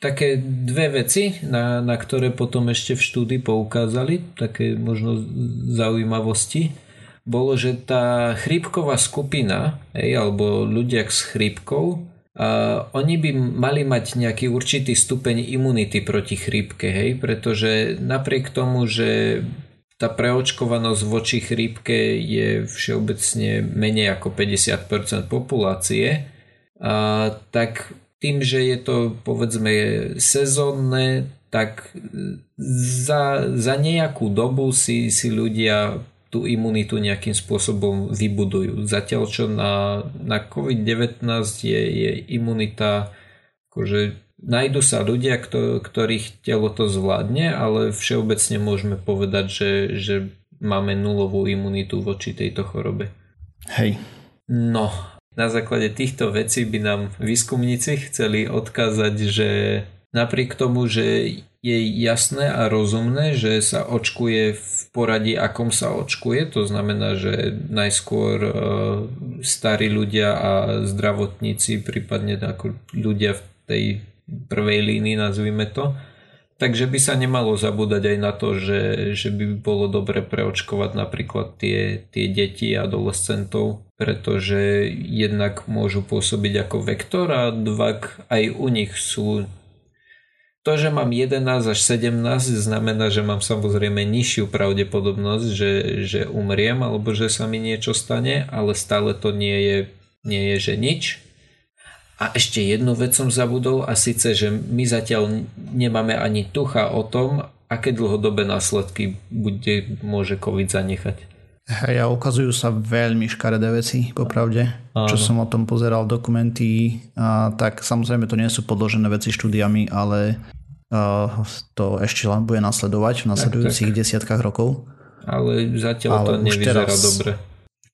Také dve veci, na ktoré potom ešte v štúdii poukázali, také možno zaujímavosti, bolo, že tá chrípková skupina, alebo ľudia s chrípkou, oni by mali mať nejaký určitý stupeň imunity proti chrípke, hej? Pretože napriek tomu, že tá preočkovanosť voči chrípke je všeobecne menej ako 50% populácie, tak tým, že je to povedzme sezónne, tak za nejakú dobu si ľudia tú imunitu nejakým spôsobom vybudujú. Zatiaľ čo na COVID-19 je imunita, akože nájdu sa ľudia, ktorých telo to zvládne, ale všeobecne môžeme povedať, že máme nulovú imunitu voči tejto chorobe. Hej. No, na základe týchto vecí by nám výskumníci chceli odkázať, že napriek tomu, že je jasné a rozumné, že sa očkuje v poradí, akom sa očkuje, to znamená, že najskôr starí ľudia a zdravotníci, prípadne ako ľudia v tej prvej línii, nazvime to, takže by sa nemalo zabúdať aj na to, že by bolo dobre preočkovať napríklad tie deti a adolescentov, pretože jednak môžu pôsobiť ako vektor a dvak aj u nich sú. To, že mám 11 až 17, znamená, že mám samozrejme nižšiu pravdepodobnosť, že umriem alebo že sa mi niečo stane, ale stále to nie je že nič. A ešte jednu vec som zabudol, a síce, že my zatiaľ nemáme ani tucha o tom, aké dlhodobé následky môže COVID zanechať. Hej, a ukazujú sa veľmi škaredé veci, popravde. Áno. Čo som o tom pozeral dokumenty, a tak samozrejme to nie sú podložené veci štúdiami, ale to ešte len bude nasledovať v nasledujúcich desiatkách rokov. Ale zatiaľ to nevyzerá dobre.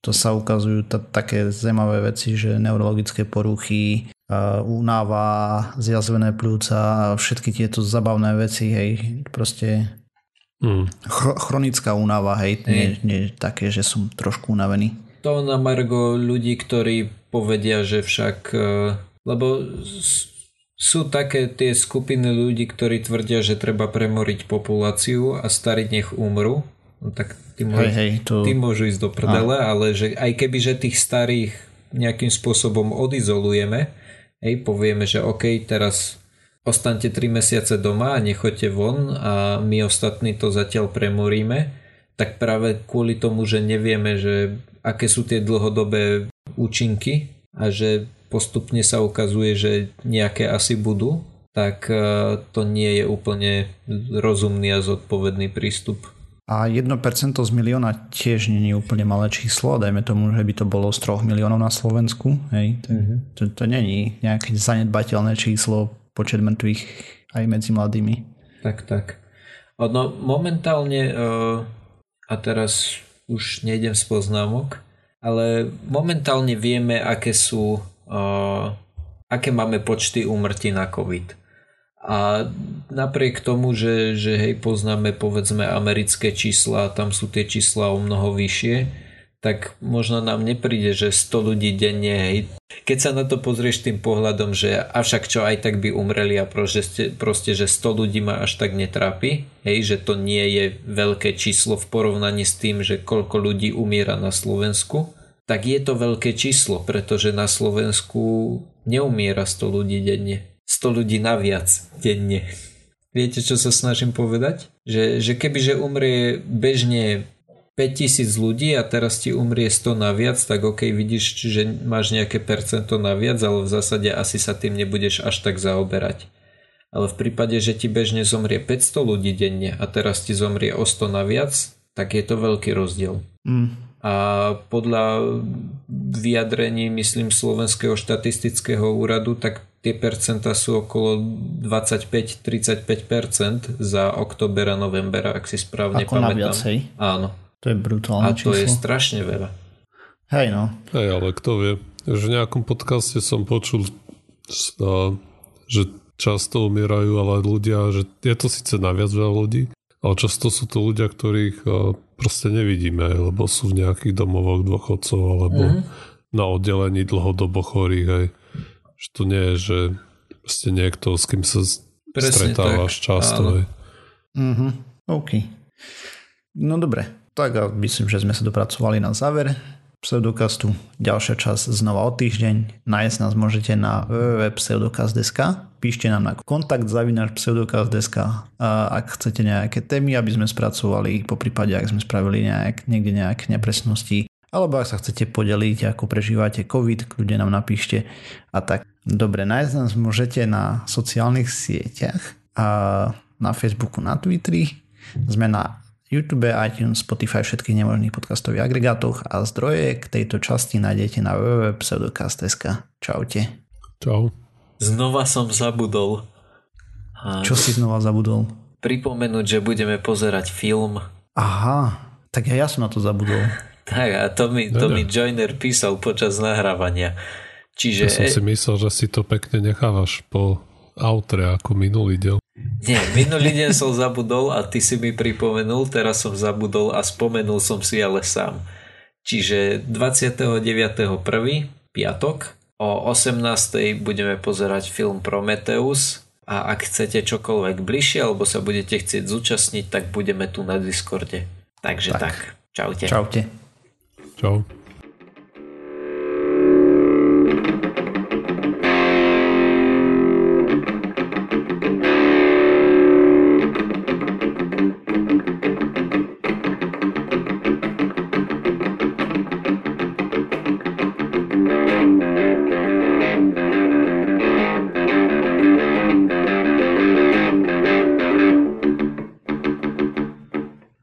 To sa ukazujú také zaujímavé veci, že neurologické poruchy, únava, zjazvené pľúca, všetky tieto zabavné veci, hej, proste chronická únava, hej, nie také, že som trošku unavený. To na margo ľudí, ktorí povedia, že však, lebo sú také tie skupiny ľudí, ktorí tvrdia, že treba premoriť populáciu a starí nech umru. No tak tí môžu ísť do prdele, ale že aj keby že tých starých nejakým spôsobom odizolujeme, povieme, že OK, teraz ostaňte 3 mesiace doma a nechoďte von a my ostatní to zatiaľ premoríme, tak práve kvôli tomu, že nevieme, že aké sú tie dlhodobé účinky a že postupne sa ukazuje, že nejaké asi budú, tak to nie je úplne rozumný a zodpovedný prístup. A 1% z milióna tiež nie je úplne malé číslo, dajme tomu, že by to bolo z 3 miliónov na Slovensku. Hej. To nie je nejaké zanedbateľné číslo, počet mŕtvych aj medzi mladými. Tak. No momentálne, a teraz už nejdem z poznámok, ale momentálne vieme, aké máme počty úmrtí na COVID. A napriek tomu, že hej, poznáme povedzme americké čísla, tam sú tie čísla o mnoho vyššie, tak možno nám nepríde, že 100 ľudí denne, hej. Keď sa na to pozrieš tým pohľadom, že avšak čo aj tak by umreli a proste že 100 ľudí ma až tak netrápi, hej, že to nie je veľké číslo v porovnaní s tým, že koľko ľudí umiera na Slovensku, tak je to veľké číslo, pretože na Slovensku neumiera 100 ľudí denne. 100 ľudí naviac denne. Viete, čo sa snažím povedať? Že kebyže umrie bežne 5000 ľudí a teraz ti umrie 100 naviac, tak OK, vidíš, že máš nejaké percento naviac, ale v zásade asi sa tým nebudeš až tak zaoberať. Ale v prípade, že ti bežne zomrie 500 ľudí denne a teraz ti zomrie o 100 naviac, tak je to veľký rozdiel. A podľa vyjadrení, myslím, Slovenského štatistického úradu, tak tie percentá sú okolo 25-35% za október a november, ak si správne pamätám. Ako naviac, hej? Áno. To je brutálne číslo. A to je strašne veľa. Hej, no. Hej, ale kto vie. V nejakom podcaste som počul, že často umierajú, ale ľudia, že je to síce naviac veľa ľudí, ale často sú to ľudia, ktorých proste nevidíme, lebo sú v nejakých domovoch dôchodcov alebo na oddelení dlhodobo chorých. Aj. Že to nie je, že proste niekto, s kým sa stretávaš často. Aj. OK. No dobre. Tak a myslím, že sme sa dopracovali na záver pseudokastu. Ďalšia časť znova o týždeň. Nájsť nás môžete na www.pseudokast.sk. Píšte nám na kontakt@pseudokast.sk, ak chcete nejaké témy, aby sme spracovali, poprípade ak sme spravili niekde nejaké nepresnosti, alebo ak sa chcete podeliť, ako prežívate COVID, kľudne nám napíšte a tak. Dobre, nájsť nás môžete na sociálnych sieťach, na Facebooku, na Twitteri, sme na YouTube, iTunes, Spotify, všetkých nemožných podcastových agregátoch a zdroje k tejto časti nájdete na www.pseudokast.sk. Čaute. Čau. Znova som zabudol. Čo si znova zabudol? Pripomenúť, že budeme pozerať film. Aha, tak ja som na to zabudol. Tak a to mi Joiner písal počas nahrávania. Čiže... Ja som si myslel, že si to pekne nechávaš po outre ako minulý deň. Nie, minulý deň som zabudol a ty si mi pripomenul, teraz som zabudol a spomenul som si ale sám. Čiže 29.1. piatok o 18.00 budeme pozerať film Prometheus a ak chcete čokoľvek bližšie alebo sa budete chcieť zúčastniť, tak budeme tu na Discorde. Takže tak. Čaute. Čau.